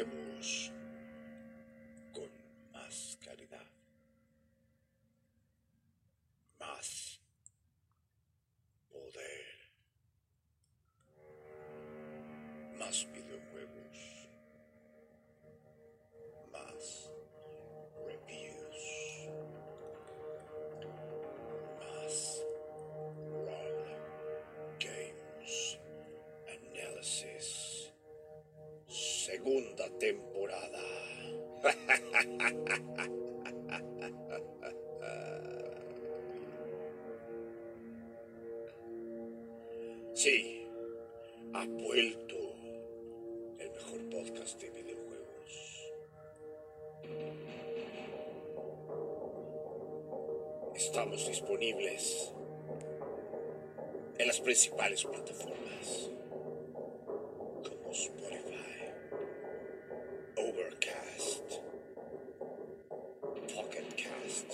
hablaremos con más calidad, más poder, más videojuegos, más reviews, más Rob Games Analysis. Segunda temporada. Sí, ha vuelto el mejor podcast de videojuegos. Estamos disponibles en las principales plataformas como Spotify, Overcast, Pocket Cast,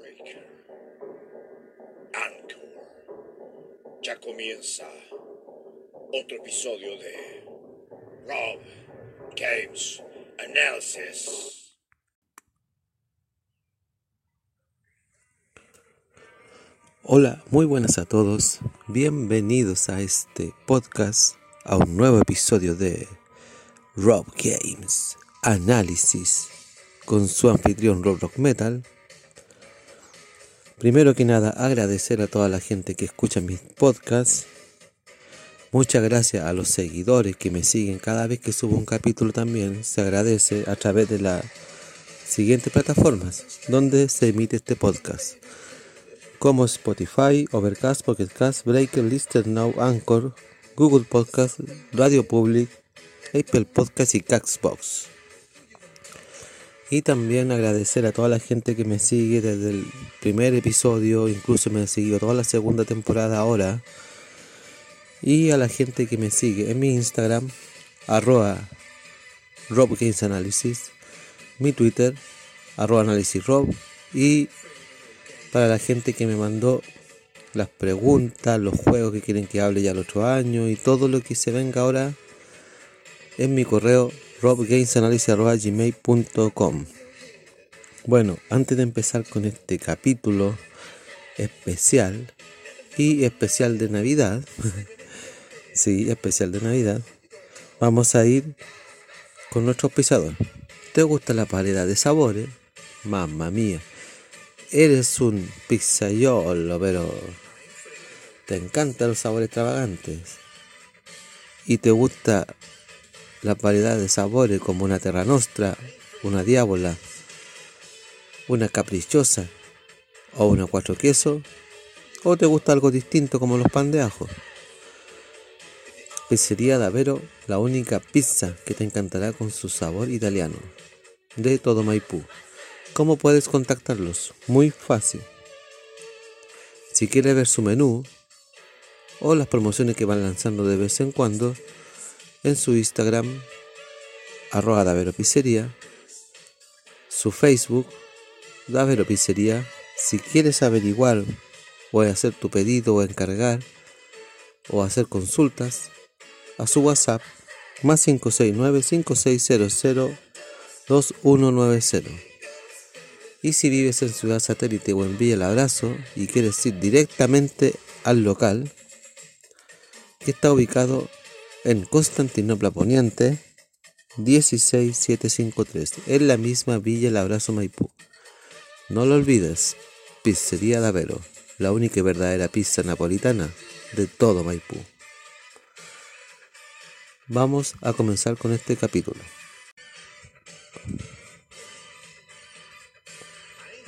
Breaker, Anchor. Ya comienza otro episodio de Rob Games Analysis. Hola, muy buenas a todos. Bienvenidos a este podcast, a un nuevo episodio de Rob Games Análisis con su anfitrión Rob Rock Metal. Primero que nada, agradecer a toda la gente que escucha mis podcasts. Muchas gracias a los seguidores que me siguen cada vez que subo un capítulo. También se agradece a través de las siguientes plataformas donde se emite este podcast, como Spotify, Overcast, Pocket Cast, Breaker, Listen Now, Anchor, Google Podcast, Radio Public, Apple Podcast y Xbox. Y también agradecer a toda la gente que me sigue desde el primer episodio, incluso me ha seguido toda la segunda temporada ahora, y a la gente que me sigue en mi Instagram @RobGamesAnalysis, mi Twitter @AnalysisRob, y para la gente que me mandó las preguntas, los juegos que quieren que hable ya el otro año y todo lo que se venga ahora, en mi correo robgamesanalysis@gmail.com. Bueno, antes de empezar con este capítulo especial y especial de Navidad, sí, especial de Navidad, vamos a ir con nuestro auspiciador. ¿Te gusta la variedad de sabores? Mamma mía, eres un pizzaiolo, pero te encantan los sabores extravagantes y te gusta la variedad de sabores como una Terra Nostra, una Diavola, una Caprichosa o una Cuatro Quesos, o te gusta algo distinto como los pan de ajo. Pizzería Davvero, la única pizza que te encantará con su sabor italiano, de todo Maipú. ¿Cómo puedes contactarlos? Muy fácil. Si quieres ver su menú o las promociones que van lanzando de vez en cuando, en su Instagram @Davvero Pizzería, su Facebook Davvero Pizzería. Si quieres averiguar o hacer tu pedido o encargar o hacer consultas, a su WhatsApp +569 5600 2190. Y si vives en Ciudad Satélite o en Villa El Abrazo y quieres ir directamente al local, que está ubicado en Constantinopla Poniente 16753, en la misma Villa El Abrazo, Maipú. No lo olvides, Pizzería Davvero, la única y verdadera pizza napolitana de todo Maipú. Vamos a comenzar con este capítulo.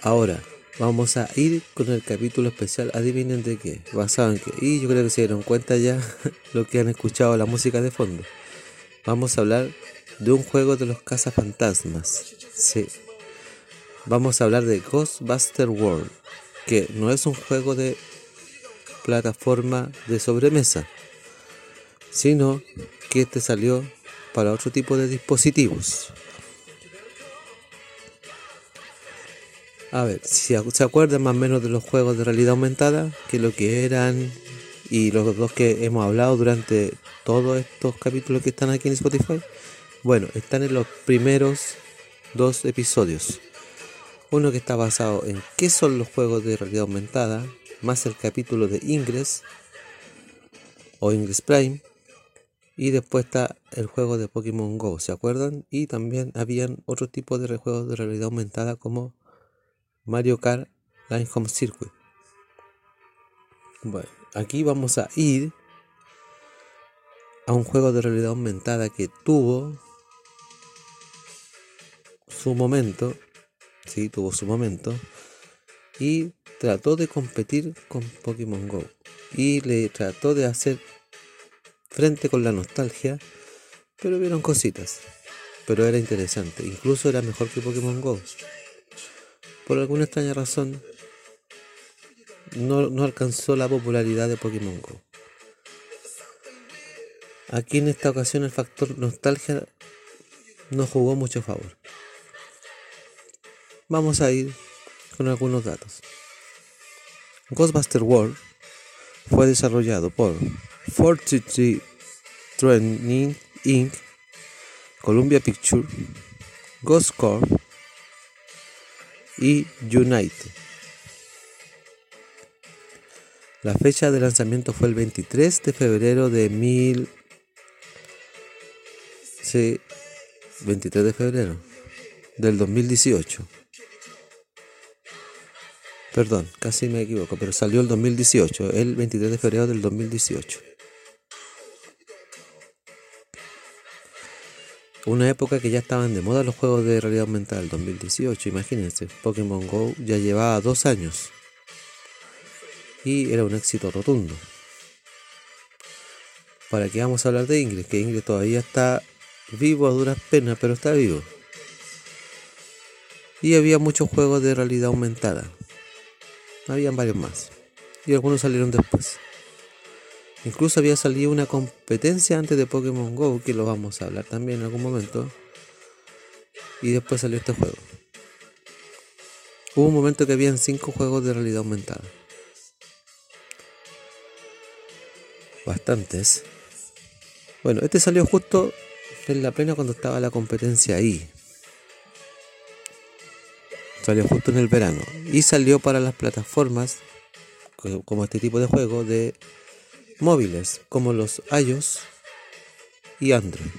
Ahora vamos a ir con el capítulo especial, adivinen de qué, basado en qué, y yo creo que se dieron cuenta ya lo que han escuchado la música de fondo. Vamos a hablar de un juego de los cazafantasmas, sí. Vamos a hablar de Ghostbuster World, que no es un juego de plataforma de sobremesa, sino que este salió para otro tipo de dispositivos. A ver, si se acuerdan más o menos de los juegos de realidad aumentada, que lo que eran y los dos que hemos hablado durante todos estos capítulos que están aquí en Spotify, bueno, están en los primeros dos episodios. Uno que está basado en qué son los juegos de realidad aumentada, más el capítulo de Ingress o Ingress Prime, y después está el juego de Pokémon Go, ¿se acuerdan? Y también habían otro tipo de juegos de realidad aumentada como Mario Kart Line Home Circuit. Bueno, aquí vamos a ir a un juego de realidad aumentada que tuvo su momento, sí, tuvo su momento, y trató de competir con Pokémon Go y le trató de hacer frente con la nostalgia, pero vieron cositas, pero era interesante, incluso era mejor que Pokémon Go. Por alguna extraña razón no alcanzó la popularidad de Pokémon Go. Aquí en esta ocasión el factor nostalgia nos jugó mucho favor. Vamos a ir con algunos datos. Ghostbuster World fue desarrollado por Forty Tree Training Inc., Columbia Pictures, Ghost Corp. y Unite. La fecha de lanzamiento fue el 23 de febrero de 1000. Sí, 23 de febrero del 2018. Perdón, casi me equivoco, pero salió el 2018, el 23 de febrero del 2018. Una época que ya estaban de moda los juegos de realidad aumentada, el 2018, imagínense, Pokémon GO ya llevaba 2 años. Y era un éxito rotundo. ¿Para qué vamos a hablar de Ingress? Que Ingress todavía está vivo a duras penas, pero está vivo. Y había muchos juegos de realidad aumentada. Habían varios más. Y algunos salieron después. Incluso había salido una competencia antes de Pokémon Go, que lo vamos a hablar también en algún momento. Y después salió este juego. Hubo un momento que habían 5 juegos de realidad aumentada. Bastantes. Bueno, este salió justo en la plena cuando estaba la competencia ahí. Salió justo en el verano. Y salió para las plataformas, como este tipo de juego, de móviles como los iOS y Android.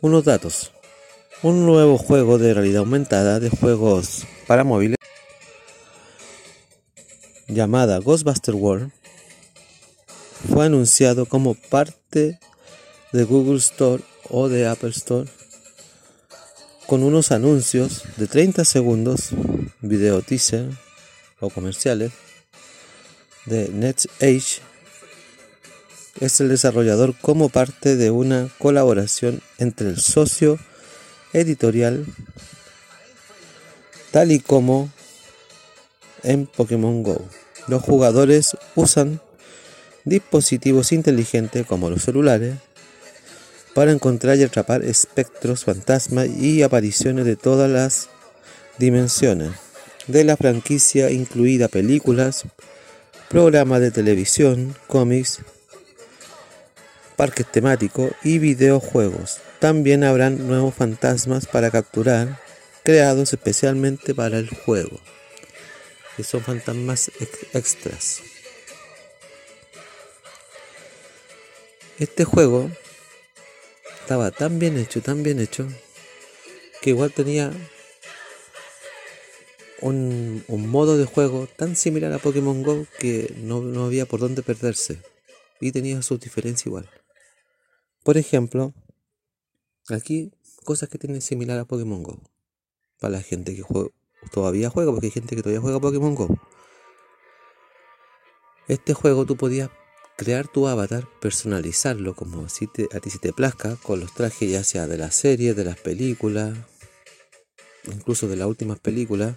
Unos datos. Un nuevo juego de realidad aumentada de juegos para móviles llamada Ghostbuster World fue anunciado como parte de Google Store o de Apple Store con unos anuncios de 30 segundos, video teaser o comerciales de NetEase. Es el desarrollador como parte de una colaboración entre el socio editorial, tal y como en Pokémon Go. Los jugadores usan dispositivos inteligentes como los celulares para encontrar y atrapar espectros, fantasmas y apariciones de todas las dimensiones de la franquicia, incluida películas, programas de televisión, cómics, parques temáticos y videojuegos. También habrán nuevos fantasmas para capturar, creados especialmente para el juego, que son fantasmas extras. Este juego estaba tan bien hecho, que igual tenía un modo de juego tan similar a Pokémon Go que no había por dónde perderse, y tenía sus diferencias igual. Por ejemplo, aquí cosas que tienen similar a Pokémon Go para la gente que todavía juega, porque hay gente que todavía juega Pokémon Go. Este juego tú podías crear tu avatar, personalizarlo como a ti se te plazca, con los trajes ya sea de las series, de las películas, incluso de las últimas películas,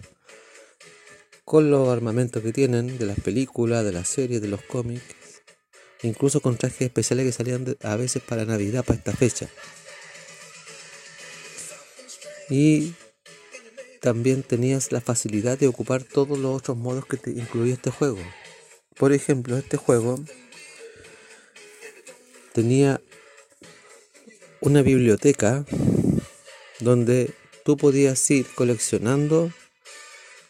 con los armamentos que tienen de las películas, de las series, de los cómics, incluso con trajes especiales que salían a veces para Navidad, para esta fecha. Y también tenías la facilidad de ocupar todos los otros modos que te incluía este juego. Por ejemplo, este juego tenía una biblioteca donde tú podías ir coleccionando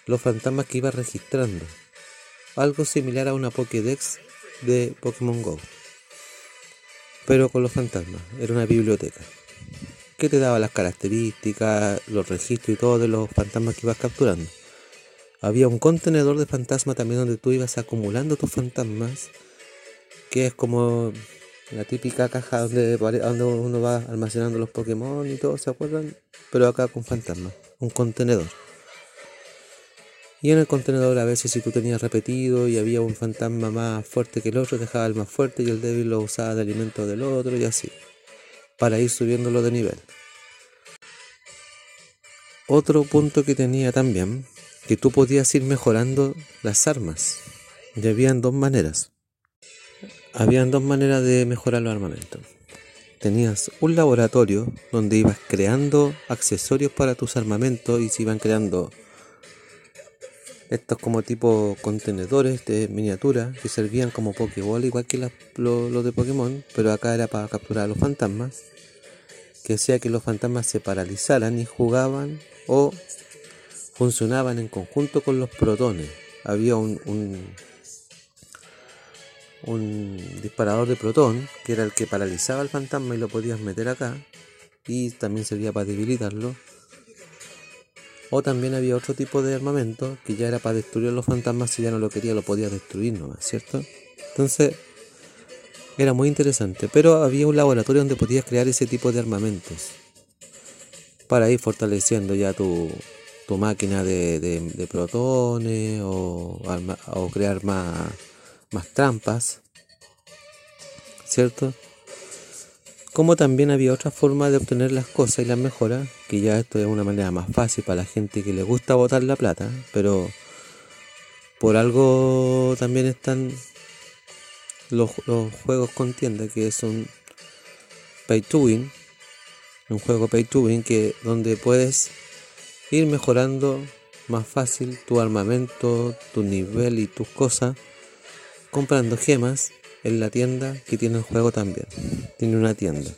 los fantasmas que ibas registrando. Algo similar a una Pokédex de Pokémon Go, pero con los fantasmas. Era una biblioteca que te daba las características, los registros y todo de los fantasmas que ibas capturando. Había un contenedor de fantasmas también donde tú ibas acumulando tus fantasmas, que es como la típica caja donde uno va almacenando los Pokémon y todo, ¿se acuerdan? Pero acá con fantasmas, un contenedor. Y en el contenedor a veces si tú tenías repetido y había un fantasma más fuerte que el otro, dejaba el más fuerte y el débil lo usaba de alimento del otro y así, para ir subiéndolo de nivel. Otro punto que tenía también, que tú podías ir mejorando las armas. Y habían dos maneras de mejorar los armamentos. Tenías un laboratorio donde ibas creando accesorios para tus armamentos y se iban creando estos como tipo contenedores de miniatura que servían como Pokéball, igual que los de Pokémon, pero acá era para capturar a los fantasmas, que hacía que los fantasmas se paralizaran y jugaban o funcionaban en conjunto con los protones. Había un disparador de protón que era el que paralizaba al fantasma y lo podías meter acá, y también servía para debilitarlo. O también había otro tipo de armamento que ya era para destruir a los fantasmas. Si ya no lo quería, lo podías destruir nomás, ¿cierto? Entonces era muy interesante, pero había un laboratorio donde podías crear ese tipo de armamentos para ir fortaleciendo ya tu máquina de protones o crear más trampas, ¿cierto? Como también había otra forma de obtener las cosas y las mejoras, que ya esto es una manera más fácil para la gente que le gusta botar la plata, pero por algo también están los juegos con tienda, que es un pay to win, un juego pay to win, que donde puedes ir mejorando más fácil tu armamento, tu nivel y tus cosas, comprando gemas en la tienda que tiene el juego también. Tiene una tienda.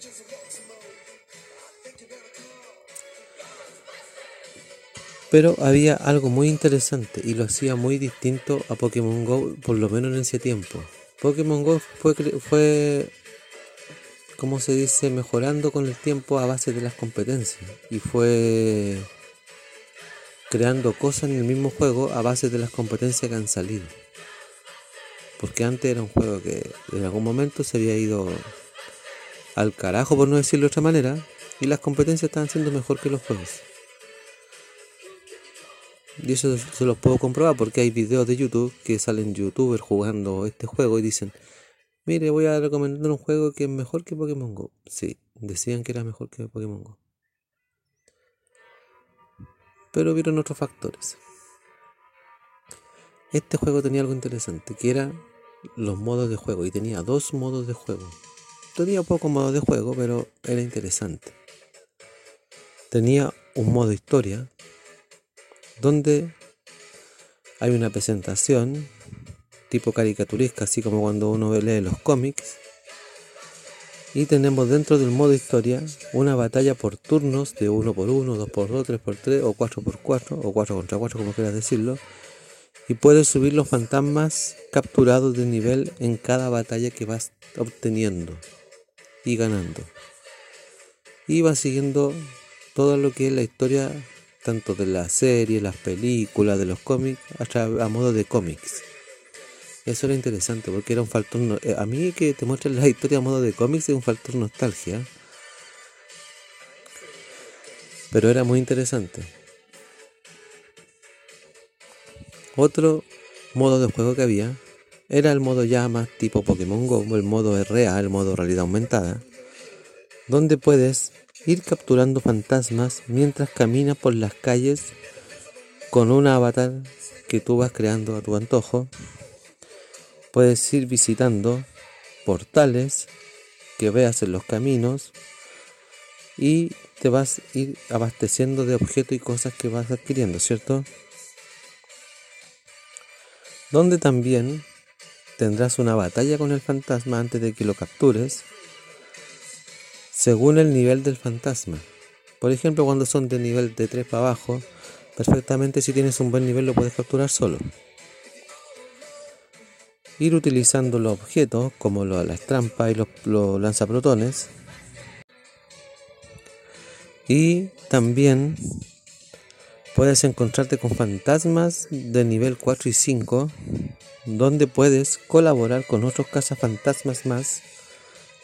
Pero había algo muy interesante y lo hacía muy distinto a Pokémon Go, por lo menos en ese tiempo. Pokémon Go fue como se dice, mejorando con el tiempo a base de las competencias, y fue creando cosas en el mismo juego a base de las competencias que han salido. Porque antes era un juego que en algún momento se había ido al carajo, por no decirlo de otra manera, y las competencias estaban siendo mejor que los juegos. Y eso se los puedo comprobar porque hay videos de YouTube que salen youtubers jugando este juego y dicen: mire, voy a recomendar un juego que es mejor que Pokémon Go. Sí, decían que era mejor que Pokémon Go, pero vieron otros factores. Este juego tenía algo interesante, que era los modos de juego, y tenía 2 modos de juego. Tenía pocos modos de juego, pero era interesante. Tenía un modo historia, donde hay una presentación tipo caricaturesca, así como cuando uno lee los cómics. Y tenemos dentro del modo historia una batalla por turnos de 1x1, 2x2, 3x3 o 4x4 o 4 contra 4, como quieras decirlo. Y puedes subir los fantasmas capturados de nivel en cada batalla que vas obteniendo y ganando. Y vas siguiendo todo lo que es la historia, tanto de las series, las películas, de los cómics, hasta a modo de cómics. Eso era interesante porque era un factor... A mí que te muestren la historia a modo de cómics es un factor nostalgia. Pero era muy interesante. Otro modo de juego que había era el modo ya más tipo Pokémon Go, el modo RA, el modo realidad aumentada, donde puedes ir capturando fantasmas mientras caminas por las calles con un avatar que tú vas creando a tu antojo. Puedes ir visitando portales que veas en los caminos y te vas a ir abasteciendo de objetos y cosas que vas adquiriendo, ¿cierto? Donde también tendrás una batalla con el fantasma antes de que lo captures, según el nivel del fantasma. Por ejemplo, cuando son de nivel de 3 para abajo, perfectamente si tienes un buen nivel lo puedes capturar solo. Ir utilizando los objetos, como las trampas y los lanzaprotones. Y también puedes encontrarte con fantasmas de nivel 4 y 5, donde puedes colaborar con otros cazafantasmas más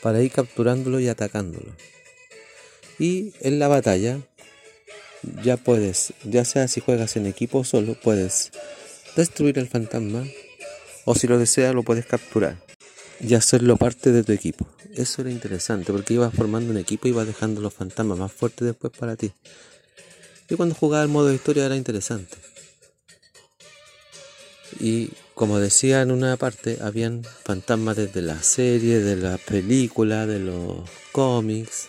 para ir capturándolo y atacándolo. Y en la batalla ya puedes, ya sea si juegas en equipo o solo, puedes destruir al fantasma, o si lo deseas lo puedes capturar y hacerlo parte de tu equipo. Eso era interesante porque ibas formando un equipo y ibas dejando los fantasmas más fuertes después para ti. Y cuando jugaba el modo de historia era interesante. Y como decía en una parte, habían fantasmas desde la serie, de las películas, de los cómics,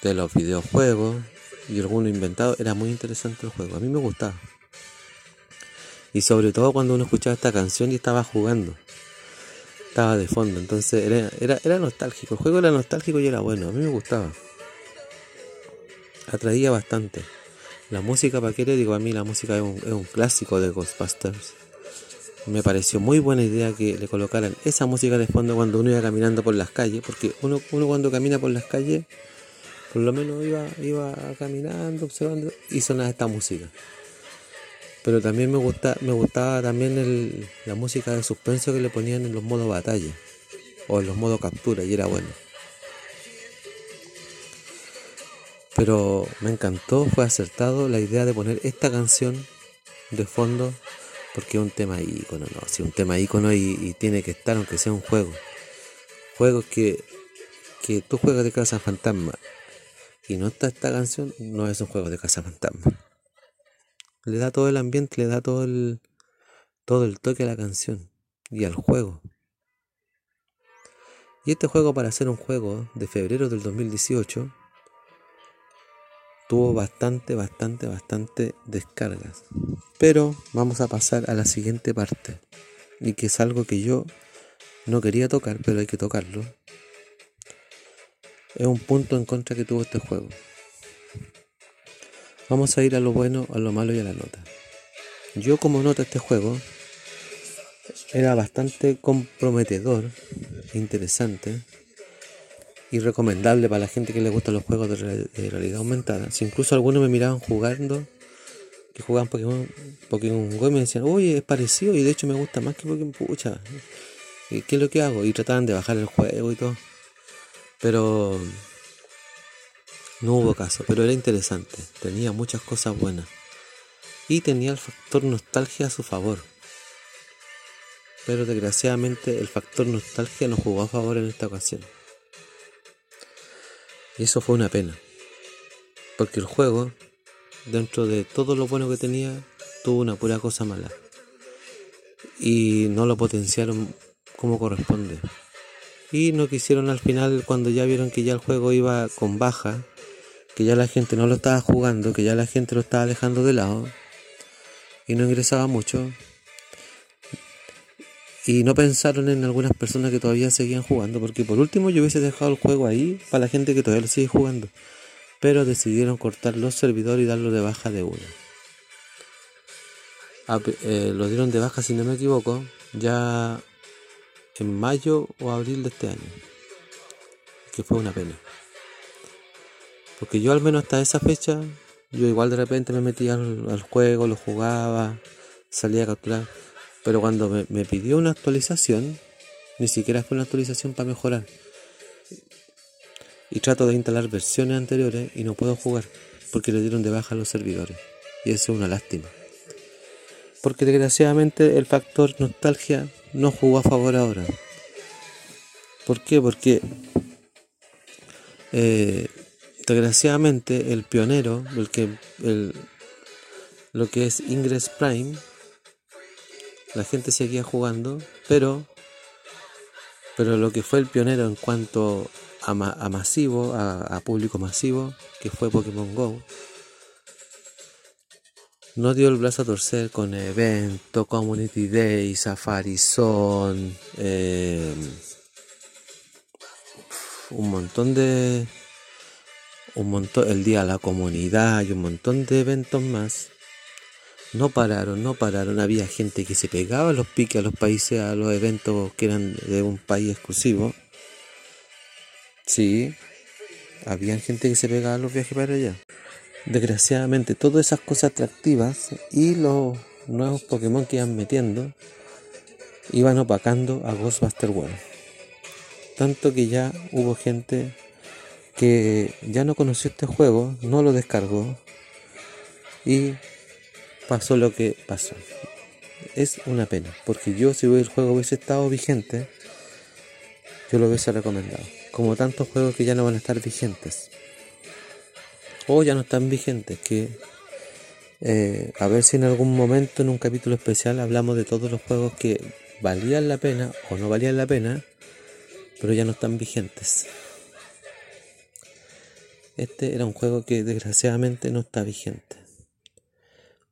de los videojuegos y algunos inventados. Era muy interesante el juego, a mí me gustaba. Y sobre todo cuando uno escuchaba esta canción y estaba jugando, estaba de fondo, entonces era nostálgico. El juego era nostálgico y era bueno, a mí me gustaba, atraía bastante. La música, ¿para qué le digo? A mí la música es un clásico de Ghostbusters. Me pareció muy buena idea que le colocaran esa música de fondo cuando uno iba caminando por las calles, porque uno cuando camina por las calles, por lo menos iba caminando, observando, y sonaba esta música. Pero también me gustaba también la música de suspenso que le ponían en los modos batalla o en los modos captura, y era bueno. Pero me encantó, fue acertado la idea de poner esta canción de fondo, porque es un tema ícono, ¿no? Sí, un tema ícono y tiene que estar, aunque sea un juego. Juegos que tú juegas de cazafantasma y no está esta canción, no es un juego de cazafantasma. Le da todo el ambiente, le da todo el toque a la canción y al juego. Y este juego, para ser un juego de febrero del 2018, tuvo bastante descargas. Pero vamos a pasar a la siguiente parte, y que es algo que yo no quería tocar, pero hay que tocarlo. Es un punto en contra que tuvo este juego. Vamos a ir a lo bueno, a lo malo y a la nota. Yo, como nota, este juego era bastante comprometedor, interesante y recomendable para la gente que le gustan los juegos de realidad aumentada. Si incluso algunos me miraban jugando, que jugaban Pokémon Go, y me decían, oye, es parecido y de hecho me gusta más que Pokémon, pucha, ¿qué es lo que hago? Y trataban de bajar el juego y todo, pero no hubo caso. Pero era interesante, tenía muchas cosas buenas y tenía el factor nostalgia a su favor, pero desgraciadamente el factor nostalgia no jugó a favor en esta ocasión, y eso fue una pena, porque el juego, dentro de todo lo bueno que tenía, tuvo una pura cosa mala y no lo potenciaron como corresponde, y no quisieron al final, cuando ya vieron que ya el juego iba con baja, que ya la gente no lo estaba jugando, que ya la gente lo estaba dejando de lado y no ingresaba mucho, y no pensaron en algunas personas que todavía seguían jugando, porque por último yo hubiese dejado el juego ahí para la gente que todavía lo sigue jugando, pero decidieron cortar los servidores y darlo de baja de una. Lo dieron de baja, si no me equivoco, ya en mayo o abril de este año, que fue una pena. Porque yo, al menos hasta esa fecha, yo igual de repente me metía al juego, lo jugaba, salía a capturar. Pero cuando me pidió una actualización, ni siquiera fue una actualización para mejorar. Y trato de instalar versiones anteriores y no puedo jugar, porque le dieron de baja a los servidores. Y eso es una lástima, porque desgraciadamente el factor nostalgia no jugó a favor ahora. ¿Por qué? Porque desgraciadamente el pionero, lo que es Ingress Prime, la gente seguía jugando, pero lo que fue el pionero en cuanto masivo, a público masivo, que fue Pokémon Go. No dio el brazo a torcer con eventos, Community Day, Safari Zone, un montón, el Día de la Comunidad y un montón de eventos más. No pararon, había gente que se pegaba los piques a los países, a los eventos que eran de un país exclusivo. Sí, había gente que se pegaba los viajes para allá. Desgraciadamente, todas esas cosas atractivas y los nuevos Pokémon que iban metiendo iban opacando a Ghostbuster World. Tanto que ya hubo gente que ya no conoció este juego, no lo descargó y pasó lo que pasó. Es una pena, porque yo, si el juego hubiese estado vigente, yo lo hubiese recomendado. Como tantos juegos que ya no van a estar vigentes. O ya no están vigentes, que a ver si en algún momento, en un capítulo especial, hablamos de todos los juegos que valían la pena o no valían la pena, pero ya no están vigentes. Este era un juego que desgraciadamente no está vigente.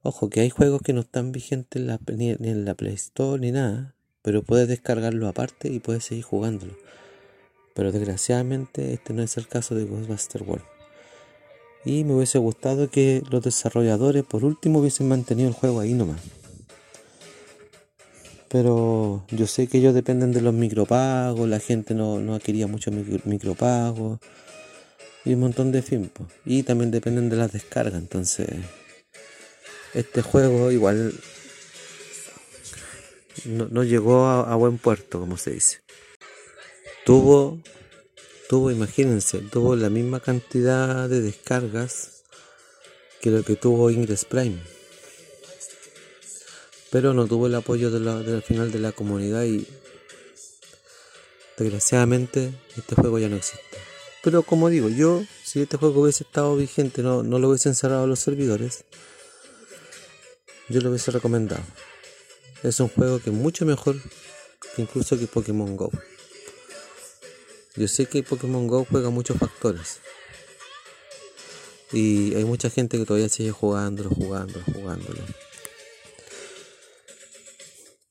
Ojo, que hay juegos que no están vigentes ni en la Play Store ni nada, pero puedes descargarlo aparte y puedes seguir jugándolo. Pero desgraciadamente este no es el caso de Ghostbuster World. Y me hubiese gustado que los desarrolladores por último hubiesen mantenido el juego ahí nomás. Pero yo sé que ellos dependen de los micropagos, la gente no quería muchos micropagos y un montón de finpo. Y también dependen de las descargas, entonces este juego igual no llegó a buen puerto, como se dice. Tuvo la misma cantidad de descargas que lo que tuvo Ingress Prime, pero no tuvo el apoyo del final de la comunidad y desgraciadamente este juego ya no existe. Pero como digo, yo, si este juego hubiese estado vigente, no lo hubiesen cerrado los servidores, yo lo hubiese recomendado. Es un juego que es mucho mejor que incluso que Pokémon Go. Yo sé que Pokémon Go juega muchos factores y hay mucha gente que todavía sigue jugándolo.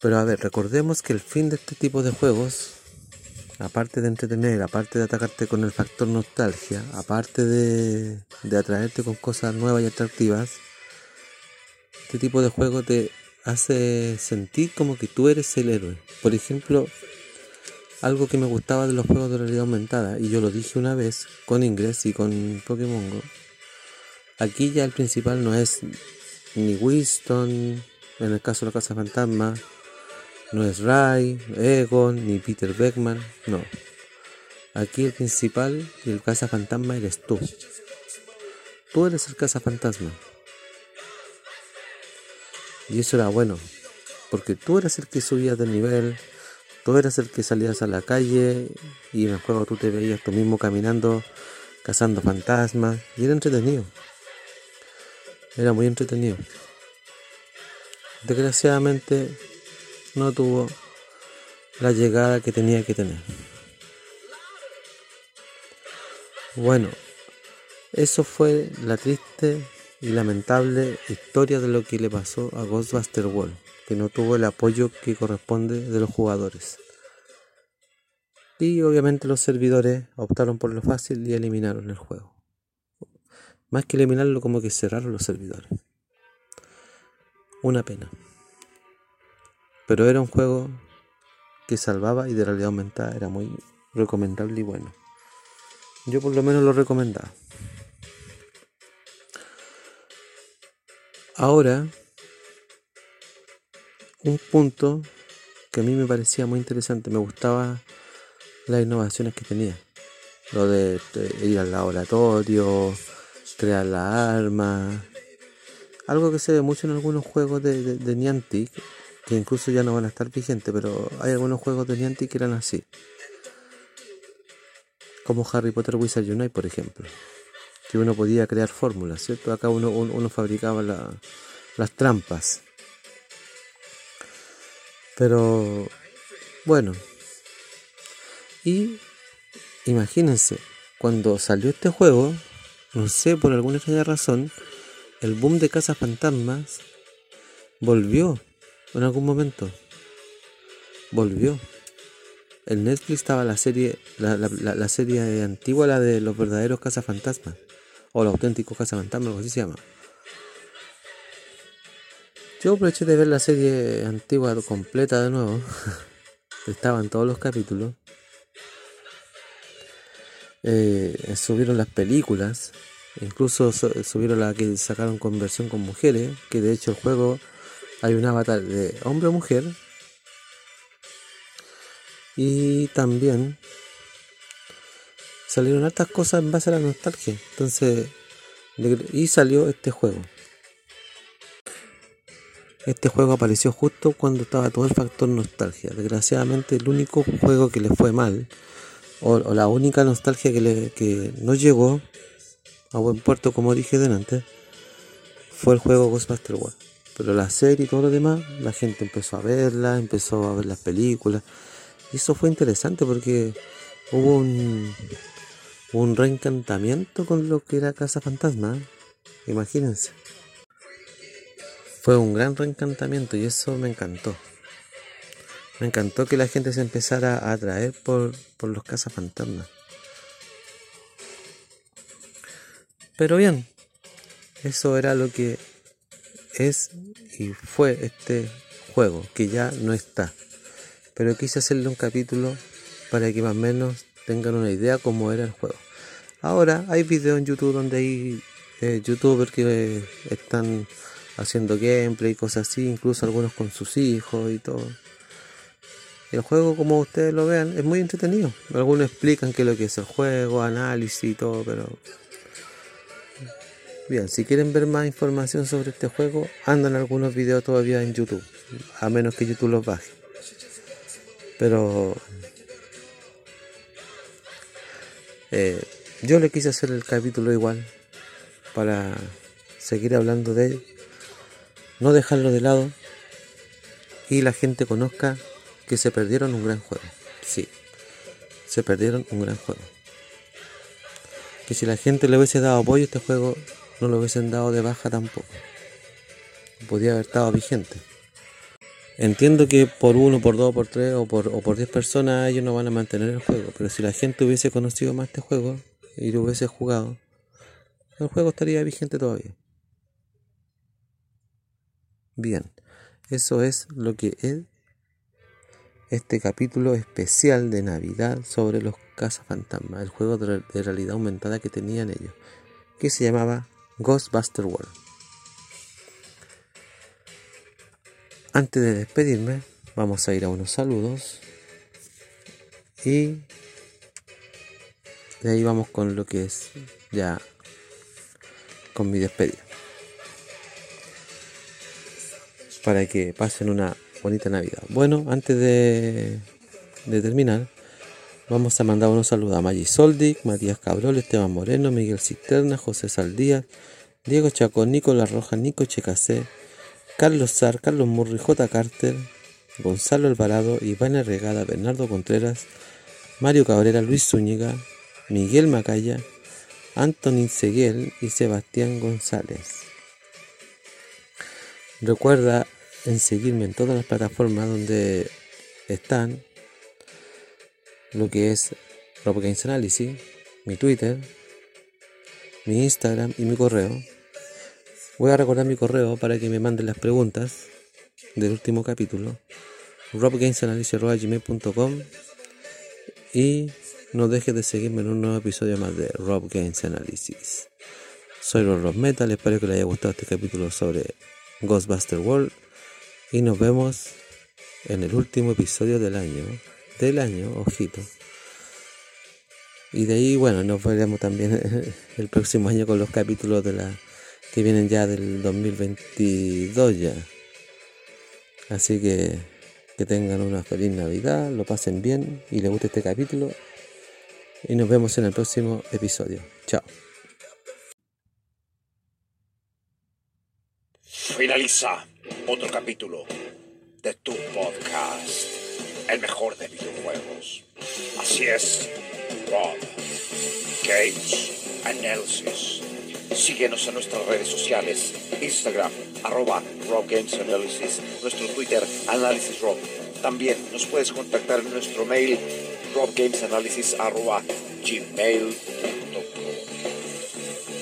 Pero a ver, recordemos que el fin de este tipo de juegos, aparte de entretener, aparte de atacarte con el factor nostalgia, aparte de atraerte con cosas nuevas y atractivas, este tipo de juego te hace sentir como que tú eres el héroe. Por ejemplo, algo que me gustaba de los juegos de realidad aumentada, y yo lo dije una vez con Ingress y con Pokémon Go, aquí ya el principal no es ni Winston, en el caso de la Casa Fantasma, no es Ray, Egon, ni Peter Beckman, no. Aquí el principal y el Casa Fantasma eres tú. Tú eres el Casa Fantasma. Y eso era bueno, porque tú eras el que subías de nivel. Tú eras el que salías a la calle y en el juego tú te veías tú mismo caminando, cazando fantasmas, y era entretenido. Era muy entretenido. Desgraciadamente no tuvo la llegada que tenía que tener. Bueno, eso fue la triste y lamentable historia de lo que le pasó a Ghostbuster World, que no tuvo el apoyo que corresponde de los jugadores. Y obviamente los servidores optaron por lo fácil y eliminaron el juego. Más que eliminarlo, como que cerraron los servidores. Una pena. Pero era un juego que salvaba y de realidad aumentada era muy recomendable y bueno. Yo por lo menos lo recomendaba. Ahora, un punto que a mí me parecía muy interesante, me gustaba las innovaciones que tenía. Lo de ir al laboratorio, crear la arma. Algo que se ve mucho en algunos juegos de Niantic, que incluso ya no van a estar vigentes, pero hay algunos juegos de Niantic que eran así. Como Harry Potter Wizard Unite, por ejemplo. Que uno podía crear fórmulas, ¿cierto? Acá uno fabricaba las trampas. Pero bueno, y Imagínense, cuando salió este juego, no sé, por alguna extraña razón, el boom de Casas Fantasmas volvió en algún momento. Volvió. En Netflix estaba la serie, la serie antigua, la de los verdaderos Casas Fantasmas. O los auténticos Casas Fantasmas, algo así se llama. Yo aproveché de ver la serie antigua completa de nuevo. Estaban todos los capítulos. Subieron las películas. Incluso subieron la que sacaron con versión con mujeres. Que de hecho el juego, hay un avatar de hombre o mujer. Y también salieron hartas cosas en base a la nostalgia. Entonces, y salió este juego. Este juego apareció justo cuando estaba todo el factor nostalgia. Desgraciadamente el único juego que le fue mal, o la única nostalgia que no llegó a buen puerto, como dije delante, fue el juego Ghostbuster World. Pero la serie y todo lo demás, la gente empezó a ver las películas. Y eso fue interesante porque hubo un reencantamiento con lo que era Casa Fantasma. Imagínense. Fue un gran reencantamiento y eso me encantó. Me encantó que la gente se empezara a atraer por los cazafantasmas. Pero bien, eso era lo que es y fue este juego, que ya no está. Pero quise hacerle un capítulo para que más o menos tengan una idea cómo era el juego. Ahora hay videos en YouTube donde hay youtubers que están haciendo gameplay y cosas así, incluso algunos con sus hijos y todo. El juego, como ustedes lo vean, es muy entretenido. Algunos explican qué es lo que es el juego, análisis y todo, pero... Bien, si quieren ver más información sobre este juego, andan algunos videos todavía en YouTube, a menos que YouTube los baje. Pero... yo le quise hacer el capítulo igual, para seguir hablando de él, no dejarlo de lado y la gente conozca que se perdieron un gran juego. Sí, se perdieron un gran juego. Que si la gente le hubiese dado apoyo a este juego, no lo hubiesen dado de baja tampoco. Podía haber estado vigente. Entiendo que por uno, por dos, por tres o por 10 personas ellos no van a mantener el juego, pero si la gente hubiese conocido más este juego y lo hubiese jugado, el juego estaría vigente todavía. Bien, eso es lo que es este capítulo especial de Navidad sobre los cazafantasmas, el juego de realidad aumentada que tenían ellos, que se llamaba Ghostbuster World. Antes de despedirme, vamos a ir a unos saludos y de ahí vamos con lo que es ya con mi despedida, para que pasen una bonita Navidad. Bueno, antes de terminar, vamos a mandar unos saludos a Maggi Soldic, Matías Cabrol, Esteban Moreno, Miguel Cisterna, José Saldías, Diego Chacón, Nicolás Rojas, Nico Checasé, Carlos Sar, Carlos Murri, J. Carter, Gonzalo Alvarado, Ivana Regada, Bernardo Contreras, Mario Cabrera, Luis Zúñiga, Miguel Macaya, Anthony Seguel y Sebastián González. Recuerda en seguirme en todas las plataformas donde están lo que es Rob Games Analysis, mi Twitter, mi Instagram y mi correo. Voy a recordar mi correo para que me manden las preguntas del último capítulo, robgamesanalysis@gmail.com, y no dejes de seguirme en un nuevo episodio más de Rob Games Analysis. Soy Rob Rock Metal, espero que les haya gustado este capítulo sobre Ghostbuster World y nos vemos en el último episodio del año, ojito, y de ahí, bueno, nos veremos también el próximo año con los capítulos de la que vienen ya del 2022 ya, así que tengan una feliz Navidad, lo pasen bien y les guste este capítulo y nos vemos en el próximo episodio. Chao. Finaliza otro capítulo de tu podcast, el mejor de videojuegos. Así es. Rob Games Analysis. Síguenos en nuestras redes sociales, Instagram, @Rob Games Analysis, nuestro Twitter, Análisis Rob. También nos puedes contactar en nuestro mail, robgamesanalysis@gmail.com.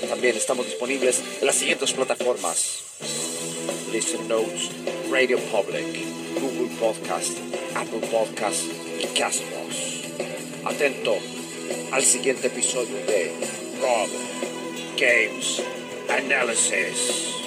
También estamos disponibles en las siguientes plataformas: Listen Notes, Radio Public, Google Podcast, Apple Podcast y Xbox. Atento al siguiente episodio de Rob Games Analysis.